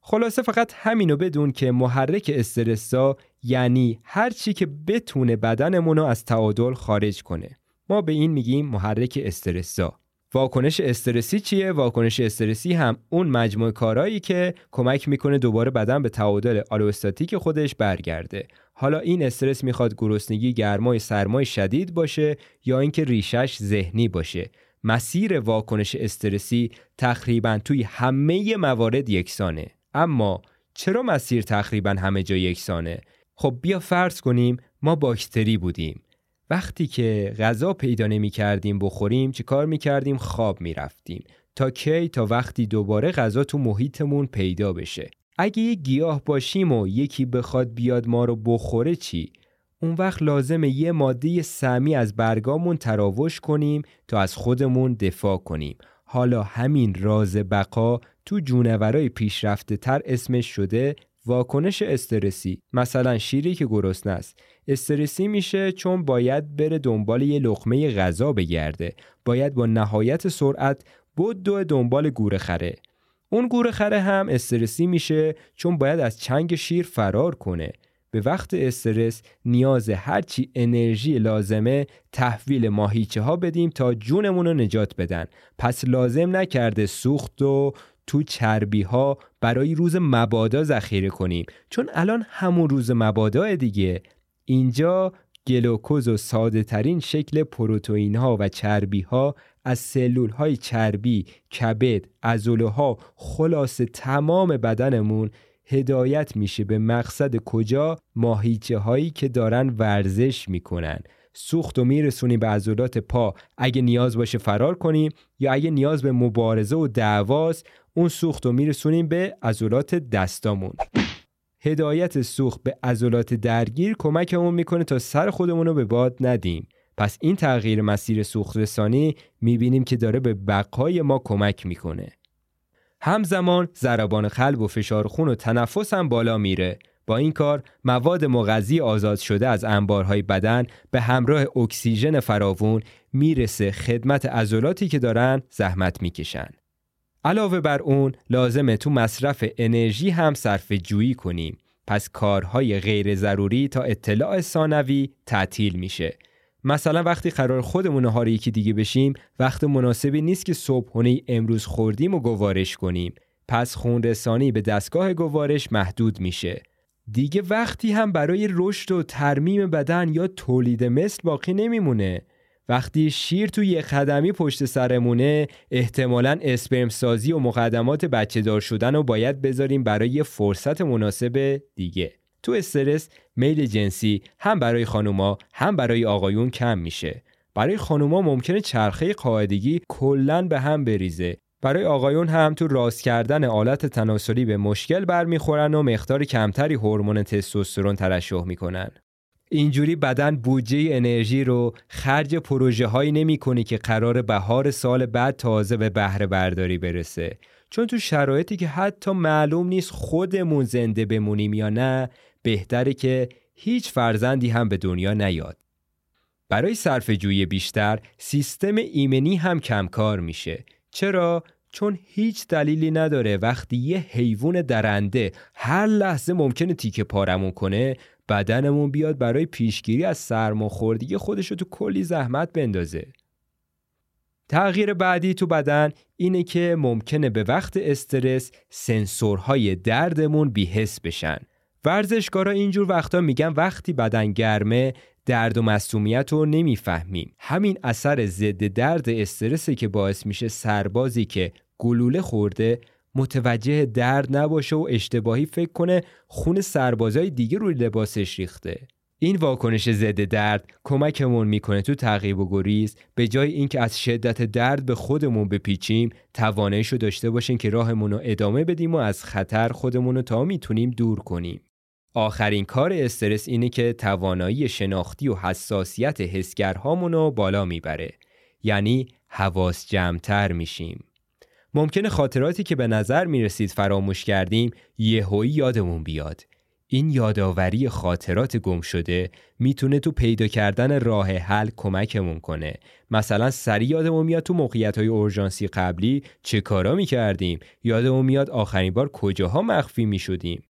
خلاصه فقط همینو بدون که محرک استرسا یعنی هر چی که بتونه بدنمونو از تعادل خارج کنه. ما به این میگیم محرک استرسا. واکنش استرسی چیه؟ واکنش استرسی هم اون مجموعه کارایی که کمک میکنه دوباره بدن به تعادل آلواستاتیک خودش برگرده. حالا این استرس میخواد گرسنگی، گرمای، سرمای شدید باشه یا اینکه ریشش ذهنی باشه. مسیر واکنش استرسی تقریباً توی همه موارد یکسانه. اما چرا مسیر تقریباً همه جا یکسانه؟ خب بیا فرض کنیم ما باکتری بودیم. وقتی که غذا پیدا نمی کردیم بخوریم چه کار می کردیم؟ خواب می رفتیم. تا کی؟ تا وقتی دوباره غذا تو محیطمون پیدا بشه. اگه یه گیاه باشیم و یکی بخواد بیاد ما رو بخوره چی؟ اون وقت لازمه یه ماده سمی از برگامون تراوش کنیم تا از خودمون دفاع کنیم. حالا همین راز بقا تو جونورای پیشرفته تر اسمش شده واکنش استرسی. مثلا شیری که گرسنه است استرسی میشه چون باید بره دنبال یه لقمه غذا بگرده. باید با نهایت سرعت بدو دنبال گوره خره. اون گوره خره هم استرسی میشه چون باید از چنگ شیر فرار کنه. به وقت استرس نیاز هرچی انرژی لازمه تحویل ماهیچه ها بدیم تا جونمون رو نجات بدن. پس لازم نکرده سوخت و تو چربی ها برای روز مبادا ذخیره کنیم، چون الان همون روز مبادا دیگه. اینجا گلوکوز و ساده ترین شکل پروتئین ها و چربی ها از سلول های چربی، کبد، عضله ها، خلاصه تمام بدنمون هدایت میشه به مقصد کجا؟ ماهیچه هایی که دارن ورزش میکنن. سوخت و میرسونی به عضلات پا، اگه نیاز باشه فرار کنی، یا اگه نیاز به مبارزه و دعواست اون سوخت رو میرسونیم به عضلات دستامون. هدایت سوخت به عضلات درگیر کمکمون میکنه تا سر خودمون رو به باد ندیم. پس این تغییر مسیر سوخت رسانی میبینیم که داره به بقای ما کمک میکنه. همزمان ضربان قلب و فشار خون و تنفس هم بالا میره. با این کار مواد مغذی آزاد شده از انبارهای بدن به همراه اکسیژن فراوون میرسه خدمت عضلاتی که دارن زحمت میکشن. علاوه بر اون لازمه تو مصرف انرژی هم صرفه جویی کنیم. پس کارهای غیر ضروری تا اطلاع ثانوی تعطیل میشه. مثلا وقتی قرار خودمون ناهار یکی دیگه بشیم، وقت مناسبی نیست که صبحونه امروز خوردیم و گوارش کنیم. پس خونرسانی به دستگاه گوارش محدود میشه. دیگه وقتی هم برای رشد و ترمیم بدن یا تولید مثل باقی نمیمونه. وقتی شیر توی یک قدمی پشت سرمونه، احتمالاً اسپرم سازی و مقدمات بچه دار شدن رو باید بذاریم برای فرصت مناسب دیگه. تو استرس میل جنسی هم برای خانوما هم برای آقایون کم میشه. برای خانوما ممکنه چرخه قاعدگی کلاً به هم بریزه. برای آقایون هم تو راست کردن آلت تناسلی به مشکل برمیخورن و مقدار کمتری هورمون تستوسترون ترشح میکنن. اینجوری بدن بودجه انرژی رو خرج پروژه هایی نمی کنی که قرار بهار سال بعد تازه به بهره برداری برسه. چون تو شرایطی که حتی معلوم نیست خودمون زنده بمونیم یا نه، بهتره که هیچ فرزندی هم به دنیا نیاد. برای صرفه جویی بیشتر سیستم ایمنی هم کمکار میشه. چرا؟ چون هیچ دلیلی نداره وقتی یه حیوان درنده هر لحظه ممکنه تیکه پارمون کنه، بدنمون بیاد برای پیشگیری از سرماخوردگی خودشو تو کلی زحمت بندازه. تغییر بعدی تو بدن اینه که ممکنه به وقت استرس سنسورهای دردمون بی‌حس بشن. ورزشکارا اینجور وقتا میگن وقتی بدن گرمه درد و مصونیت رو نمیفهمیم. همین اثر ضد درد استرسه که باعث میشه سربازی که گلوله خورده متوجه درد نباشه و اشتباهی فکر کنه خون سربازای دیگه روی لباسش ریخته. این واکنش ضد درد کمکمون میکنه تو تعقیب و گریز به جای اینکه از شدت درد به خودمون بپیچیم، تواناییشو داشته باشیم که راهمون رو ادامه بدیم و از خطر خودمون رو تا میتونیم دور کنیم. آخرین کار استرس اینه که توانایی شناختی و حساسیت حسگرهامون رو بالا میبره. یعنی حواس جمع‌تر میشیم. ممکنه خاطراتی که به نظر میرسید فراموش کردیم یهویی یادمون بیاد. این یادآوری خاطرات گم شده میتونه تو پیدا کردن راه حل کمکمون کنه. مثلا سریع یادمون میاد تو موقعیت‌های اورژانسی قبلی چه کارا میکردیم، یادمون میاد آخرین بار کجاها مخفی میشدیم.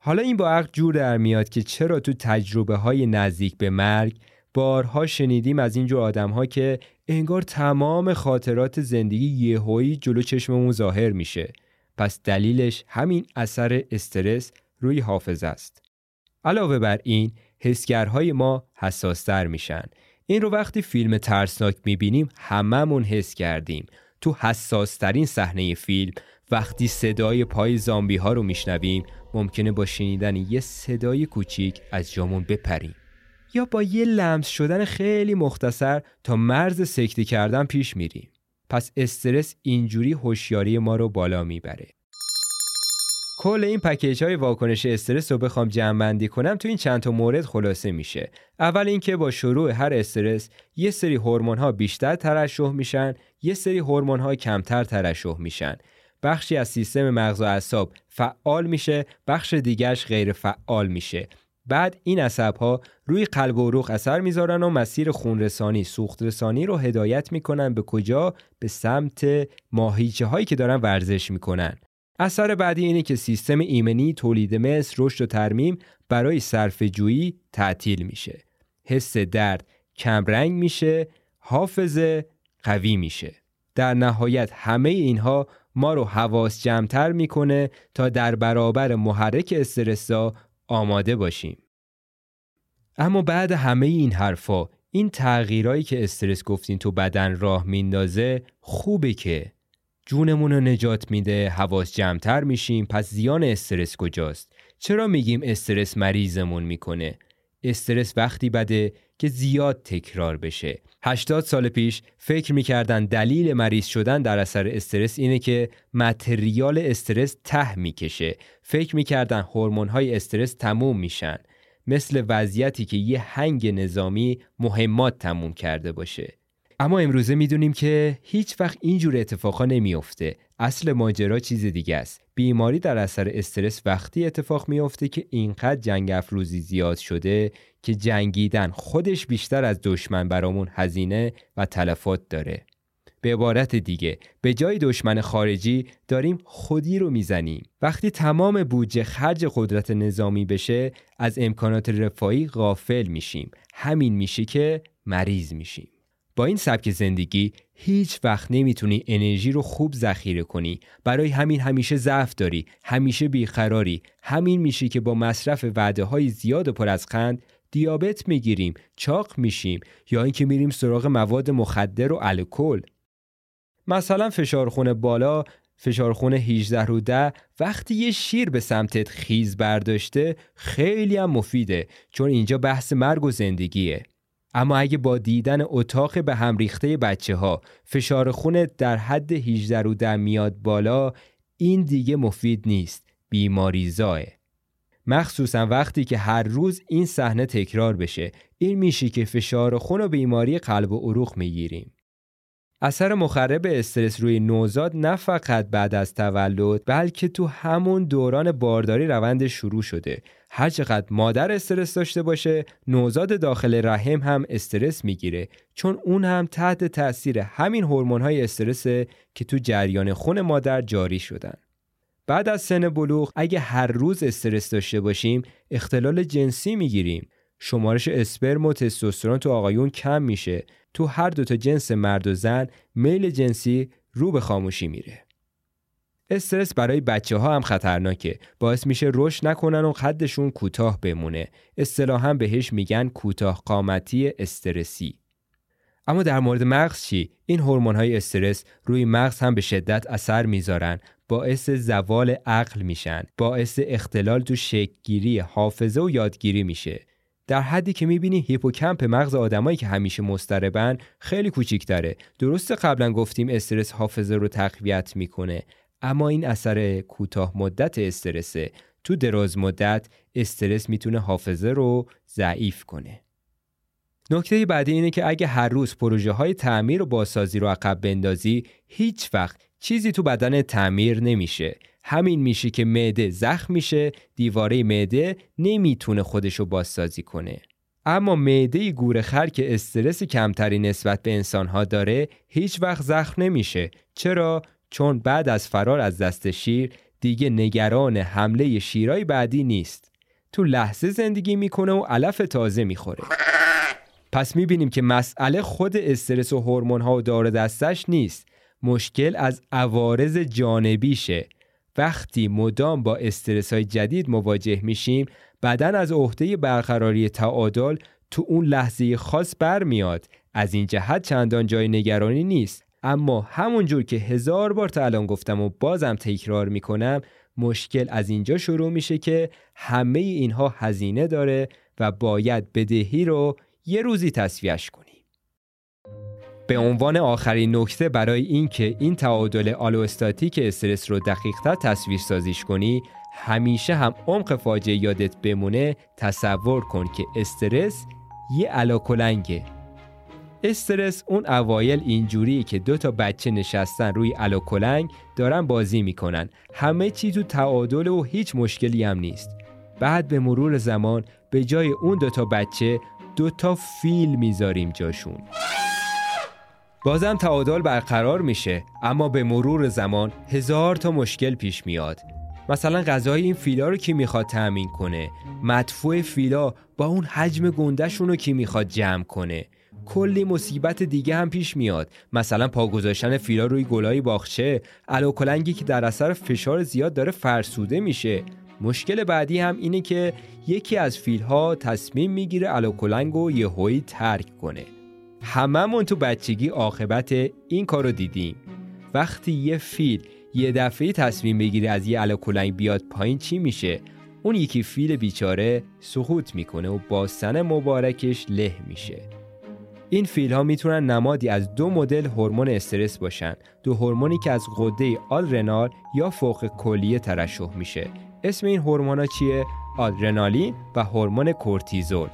حالا این با عقل جور در میاد که چرا تو تجربه‌های نزدیک به مرگ بارها شنیدیم از اینجور آدم‌ها که انگار تمام خاطرات زندگی یهویی جلو چشممون ظاهر میشه. پس دلیلش همین اثر استرس روی حافظه است. علاوه بر این، حسگرهای ما حساس‌تر میشن. این رو وقتی فیلم ترسناک میبینیم هممون حس کردیم. تو حساس‌ترین صحنه فیلم وقتی صدای پای زامبی‌ها رو میشنویم، ممکنه با شنیدن یه صدای کوچیک از جامون بپریم. یا با یه لمس شدن خیلی مختصر تا مرز سکته کردن پیش میریم. پس استرس اینجوری هوشیاری ما رو بالا میبره. کل این پکیج های واکنش استرس رو بخوام جمع بندی کنم تو این چند تا مورد خلاصه میشه. اول اینکه با شروع هر استرس یه سری هورمون ها بیشتر ترشح میشن، یه سری هورمون ها کمتر ترشح میشن. بخشی از سیستم مغز و اعصاب فعال میشه، بخش دیگرش غیر فعال میشه. بعد این عصب‌ها روی قلب و عروق اثر میذارن و مسیر خونرسانی، سوخترسانی رو هدایت میکنن به کجا؟ به سمت ماهیچه‌هایی که دارن ورزش میکنن. اثر بعدی اینه که سیستم ایمنی، تولید مثل، رشد و ترمیم برای صرفه‌جویی تعطیل میشه. حس درد کمرنگ میشه، حافظه قوی میشه. در نهایت همه اینها ما رو حواس جمع‌تر میکنه تا در برابر محرک استرس‌ها آماده باشیم. اما بعد همه این حرفا، این تغییرایی که استرس گفتین تو بدن راه میندازه خوبه که جونمون رو نجات میده، حواس جمع‌تر میشیم. پس زیان استرس کجاست؟ چرا میگیم استرس مریضمون میکنه؟ استرس وقتی بده که زیاد تکرار بشه. هشتاد سال پیش فکر می‌کردن دلیل مریض شدن در اثر استرس اینه که متریال استرس ته می‌کشه. فکر می‌کردن هورمون‌های استرس تموم میشن، مثل وضعیتی که یه هنگ نظامی مهمات تموم کرده باشه. اما امروزه میدونیم که هیچ وقت اینجور اتفاقا نمیفته. اصل ماجرا چیز دیگه است. بیماری در اثر استرس وقتی اتفاق میفته که اینقدر جنگ افروزی زیاد شده که جنگیدن خودش بیشتر از دشمن برامون هزینه و تلفات داره. به عبارت دیگه، به جای دشمن خارجی داریم خودی رو میزنیم. وقتی تمام بودجه خرج قدرت نظامی بشه، از امکانات رفاهی غافل میشیم. همین میشه که مریض میشیم. با این سبک زندگی هیچ وقت نمیتونی انرژی رو خوب ذخیره کنی. برای همین همیشه ضعف داری، همیشه بیقراری. همین میشه که با مصرف وعده‌های زیاد و پر از قند دیابت میگیریم، چاق میشیم، یا اینکه میریم سراغ مواد مخدر و الکل. مثلا فشارخون بالا، فشارخون هجده رو ده، وقتی یه شیر به سمتت خیز برداشته خیلی هم مفیده، چون اینجا بحث مرگ و زندگیه. اما اگه با دیدن اتاق به هم ریخته بچه‌ها فشار خونت در حد هجده رو ده میاد بالا، این دیگه مفید نیست، بیماریزاه. مخصوصا وقتی که هر روز این صحنه تکرار بشه، این میشه که فشار خون و بیماری قلب و عروق میگیریم. اثر مخرب استرس روی نوزاد نه فقط بعد از تولد، بلکه تو همون دوران بارداری روند شروع شده. هر چقدر مادر استرس داشته باشه، نوزاد داخل رحم هم استرس میگیره، چون اون هم تحت تأثیر همین هورمون‌های استرسه که تو جریان خون مادر جاری شدن. بعد از سن بلوغ اگه هر روز استرس داشته باشیم، اختلال جنسی میگیریم. شمارش اسپرم و تستوسترون تو آقایون کم میشه. تو هر دوتا جنس مرد و زن میل جنسی رو به خاموشی میره. استرس برای بچه ها هم خطرناکه. باعث میشه رشد نکنن و قدشون کوتاه بمونه. اصطلاحاً بهش میگن کوتاه قامتی استرسی. اما در مورد مغز چی؟ این هورمون‌های استرس روی مغز هم به شدت اثر میذارن. باعث زوال عقل میشن. باعث اختلال تو شکل‌گیری حافظه و یادگیری میشه. در حدی که میبینی هیپوکامپ مغز آدمایی که همیشه مضطربن خیلی کوچیک‌تره. درسته قبلا گفتیم استرس حافظه رو تقویت میکنه، اما این اثر کوتاه مدت استرسه. تو دراز مدت استرس میتونه حافظه رو ضعیف کنه. نکته بعدی اینه که اگه هر روز پروژه های تعمیر و بازسازی رو عقب بندازی، هیچ وقت چیزی تو بدن تعمیر نمیشه. همین میشه که معده زخم میشه، دیواره معده نمیتونه خودشو بازسازی کنه. اما معده گورخر که استرس کمتری نسبت به انسانها داره، هیچ وقت زخم نمیشه. چرا؟ چون بعد از فرار از دست شیر دیگه نگران حمله شیرای بعدی نیست. تو لحظه زندگی میکنه و علف تازه میخوره. پس میبینیم که مسئله خود استرس و هورمون‌ها و دار دستش نیست. مشکل از عوارض جانبیشه. وقتی مدام با استرس‌های جدید مواجه میشیم، بدن از عهده برقراری تعادل تو اون لحظه خاص برمیاد. از این جهت چندان جای نگرانی نیست. اما همونجور که هزار بار تا الان گفتم و بازم تکرار میکنم، مشکل از اینجا شروع میشه که همه اینها هزینه داره و باید بدهی رو یه روزی تسویه‌اش کنی. به عنوان آخرین نکته، برای اینکه این تعادل آلوستاتیک استرس رو دقیق‌تر تصویر سازیش کنی، همیشه هم عمق فاجعه یادت بمونه، تصور کن که استرس یه الاکلنگه. استرس اون اوایل اینجوریه که دو تا بچه نشستن روی الاکلنگ دارن بازی میکنن. همه چی تو تعادل و هیچ مشکلی هم نیست. بعد به مرور زمان به جای اون دو تا بچه دو تا فیل میذاریم جاشون. بازم تعادل برقرار میشه، اما به مرور زمان هزار تا مشکل پیش میاد. مثلا غذای این فیلا رو کی میخواد تأمین کنه؟ مدفوع فیلا با اون حجم گنده‌شون رو کی میخواد جمع کنه؟ کلی مصیبت دیگه هم پیش میاد، مثلا پا گذاشتن فیلا روی گلای باغچه، الاکلنگی که در اثر فشار زیاد داره فرسوده میشه. مشکل بعدی هم اینه که یکی از فیل‌ها تصمیم میگیره الاکلنگو یهویی ترک کنه. هممون تو بچگی عاقبت این کارو دیدیم. وقتی یه فیل یه دفعه تصمیم بگیره از یه الاکلنگ بیاد پایین، چی میشه؟ اون یکی فیل بیچاره سقوط میکنه و با سن مبارکش له میشه. این فیل ها میتونن نمادی از دو مدل هورمون استرس باشن، دو هورمونی که از غده آلرنال یا فوق کلیه ترشح میشه. اسم این هورمونا چیه؟ آدرنالین و هورمون کورتیزول.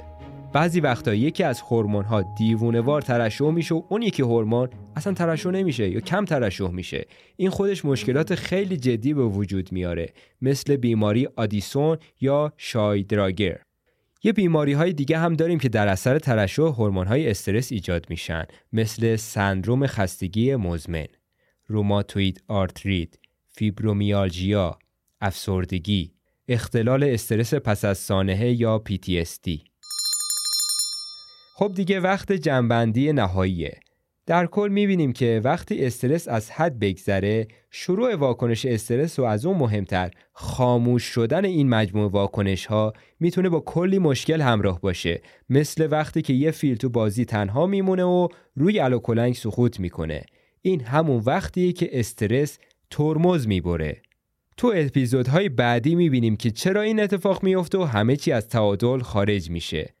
بعضی وقتا یکی از هورمون ها دیوونه‌وار ترشح میشه و اون یکی هورمون اصلا ترشح نمیشه یا کم ترشح میشه. این خودش مشکلات خیلی جدی به وجود میاره، مثل بیماری آدیسون یا شایدراگر. یه بیماری های دیگه هم داریم که در اثر ترشح هورمون های استرس ایجاد میشن، مثل سندروم خستگی مزمن، روماتوئید آرتریت، فیبرومیالژیا، افسردگی، اختلال استرس پس از سانحه یا پی تی اس دی. خب دیگه وقت جنبندی نهاییه. در کل میبینیم که وقتی استرس از حد بگذره، شروع واکنش استرس و از اون مهمتر خاموش شدن این مجموعه واکنش ها میتونه با کلی مشکل همراه باشه، مثل وقتی که یه فیل تو بازی تنها میمونه و روی الوکلنگ سقوط میکنه. این همون وقتیه که استرس ترمز میبره. تو اپیزودهای بعدی میبینیم که چرا این اتفاق میفته و همه چی از تعادل خارج میشه.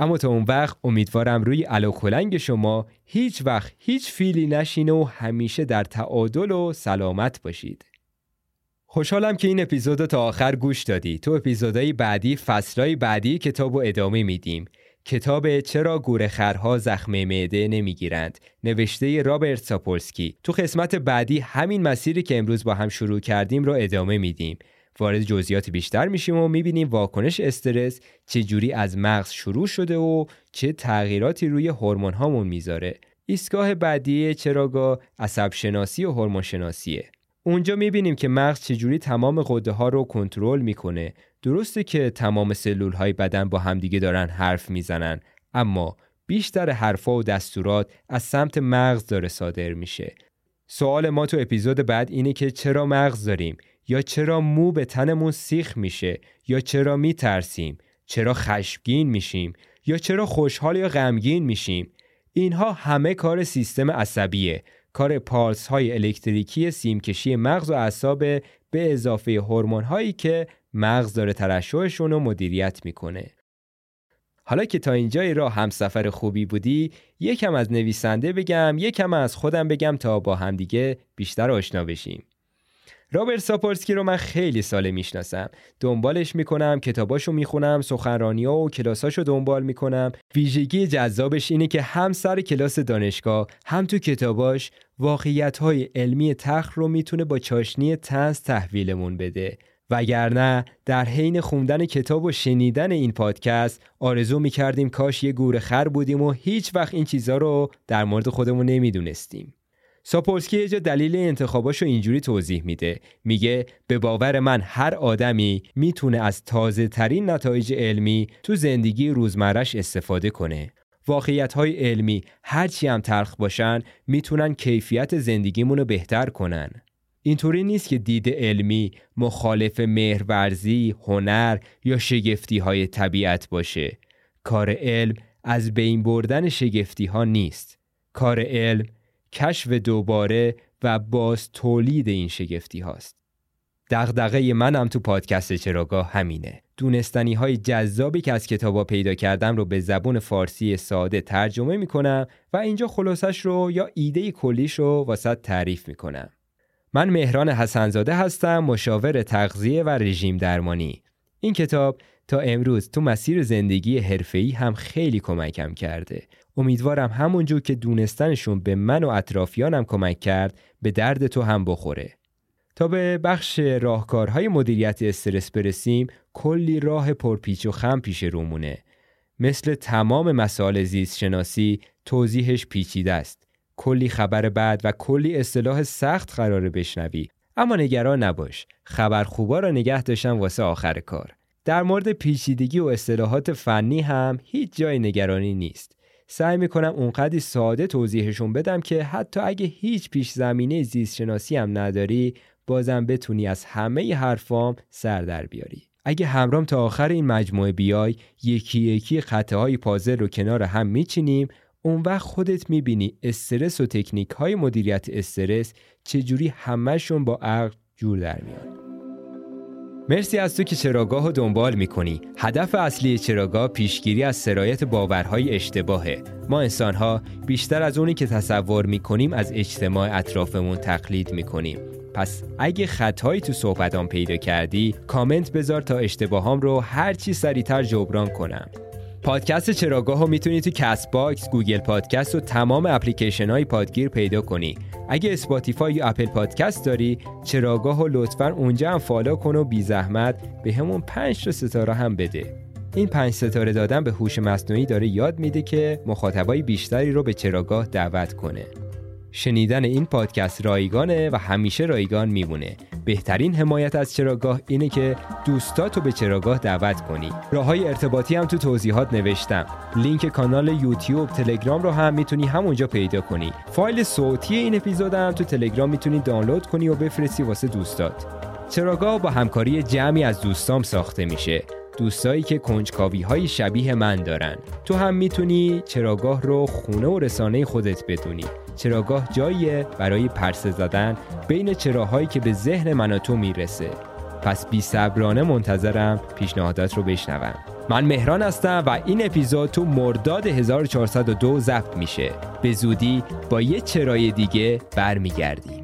اما تا اون وقت امیدوارم روی الوکلنگ شما هیچ وقت هیچ فیلی نشینه و همیشه در تعادل و سلامت باشید. خوشحالم که این اپیزودو تا آخر گوش دادی. تو اپیزودهای بعدی فصلهای بعدی کتابو ادامه میدیم. کتاب چرا گورخرها زخم معده نمیگیرند، نوشته رابرت ساپولسکی. تو قسمت بعدی همین مسیری که امروز با هم شروع کردیم رو ادامه میدیم. وارد جزئیات بیشتر میشیم و میبینیم واکنش استرس چجوری از مغز شروع شده و چه تغییراتی روی هورمون هامون میذاره. ایستگاه بعدی چراگاه عصب شناسی و هورمون شناسیه. اونجا میبینیم که مغز چجوری تمام غده ها رو کنترل میکنه. درسته که تمام سلول های بدن با همدیگه دارن حرف میزنن، اما بیشتر حرفا و دستورات از سمت مغز داره صادر میشه. سوال ما تو اپیزود بعد اینه که چرا مغز داریم؟ یا چرا مو به تنمون سیخ میشه؟ یا چرا میترسیم؟ چرا خشمگین میشیم؟ یا چرا خوشحال یا غمگین میشیم؟ اینها همه کار سیستم عصبیه، کار پالس های الکتریکی سیمکشی مغز و اعصاب به اضافه هورمون هایی که مغز داره ترشحشون رو مدیریت میکنه. حالا که تا اینجای راه همسفر خوبی بودی، یکم از نویسنده بگم، یکم از خودم بگم تا با همدیگه بیشتر آشنا بشیم. رابرت ساپولسکی رو من خیلی ساله میشناسم، دنبالش میکنم، کتاباشو میخونم، سخنرانی‌ها و کلاساشو دنبال میکنم. ویژگی جذابش اینه که هم سر کلاس دانشگاه هم تو کتاباش واقعیت‌های علمی تلخ رو میتونه با چاشنی طنز تحویلمون بده. وگرنه در حین خوندن کتاب و شنیدن این پادکست آرزو میکردیم کاش یه گوره خر بودیم و هیچ وقت این چیزا رو در مورد خودمون نمیدونستیم. ساپولسکی یه جا دلیل انتخاباشو اینجوری توضیح میده. میگه به باور من هر آدمی میتونه از تازه ترین نتایج علمی تو زندگی روزمرش استفاده کنه. واقعیت‌های علمی هرچی هم تلخ باشن میتونن کیفیت زندگیمونو بهتر کنن. اینطوری نیست که دید علمی مخالف مهرورزی، هنر یا شگفتی‌های طبیعت باشه. کار علم از بین بردن شگفتی‌ها نیست. کار علم کشف دوباره و باز تولید این شگفتی هاست. دغدغه منم تو پادکست چراگاه همینه. دونستنی های جذابی که از کتابا پیدا کردم رو به زبون فارسی ساده ترجمه میکنم و اینجا خلاصش رو یا ایده کلیش رو واسط تعریف میکنم. من مهران حسنزاده هستم، مشاور تغذیه و رژیم درمانی. این کتاب تا امروز تو مسیر زندگی حرفه‌ای هم خیلی کمکم کرده. امیدوارم همونجور که دونستنشون به من و اطرافیانم کمک کرد، به درد تو هم بخوره. تا به بخش راهکارهای مدیریت استرس برسیم، کلی راه پرپیچ و خم پیش رومونه. مثل تمام مسائل زیست شناسی، توضیحش پیچیده است. کلی خبر بد و کلی اصطلاح سخت قراره بشنوی. اما نگران نباش، خبر خوبا را نگه داشتم واسه آخر کار. در مورد پیچیدگی و اصطلاحات فنی هم هیچ جای نگرانی نیست. سعی میکنم اونقدی ساده توضیحشون بدم که حتی اگه هیچ پیش زمینه زیست شناسی هم نداری، بازم بتونی از همه ی حرفام سر در بیاری. اگه همرام تا آخر این مجموعه بیای، یکی یکی قطعه های پازل رو کنار هم میچینیم. اون وقت خودت میبینی استرس و تکنیک های مدیریت استرس چجوری همه‌شون با عقل جور در میان. مرسی از تو که چراگاه رو دنبال میکنی. هدف اصلی چراگاه پیشگیری از سرایت باورهای اشتباهه. ما انسانها بیشتر از اونی که تصور میکنیم از اجتماع اطرافمون تقلید میکنیم. پس اگه خطایی تو صحبتام پیدا کردی، کامنت بذار تا اشتباهام رو هرچی سریعتر جبران کنم. پادکست چراگاه رو میتونی تو کست باکس، گوگل پادکست و تمام اپلیکیشن های پادگیر پیدا کنی. اگه اسپاتیفای یا اپل پادکست داری، چراگاه رو لطفاً اونجا هم فالو کن و بی زحمت به همون پنج تا ستاره هم بده. این پنج ستاره دادن به هوش مصنوعی داره یاد میده که مخاطبای بیشتری رو به چراگاه دعوت کنه. شنیدن این پادکست رایگانه و همیشه رایگان میمونه. بهترین حمایت از چراگاه اینه که دوستاتو به چراگاه دعوت کنی. راههای ارتباطی هم تو توضیحات نوشتم. لینک کانال یوتیوب، تلگرام رو هم میتونی همونجا پیدا کنی. فایل صوتی این اپیزود هم تو تلگرام میتونی دانلود کنی و بفرستی واسه دوستات. چراگاه با همکاری جمعی از دوستام ساخته میشه. دوستایی که کنجکاوی‌های شبیه من دارن. تو هم میتونی چراگاه رو خونه و رسانه خودت بدونی. چراگاه جاییه برای پرسه زدن بین چراهایی که به ذهن من و تو میرسه. پس بی‌صبرانه منتظرم پیشنهادات رو بشنوم. من مهران هستم و این اپیزود تو مرداد هزار و چهارصد و دو ضبط میشه. به زودی با یه چرای دیگه برمیگردی.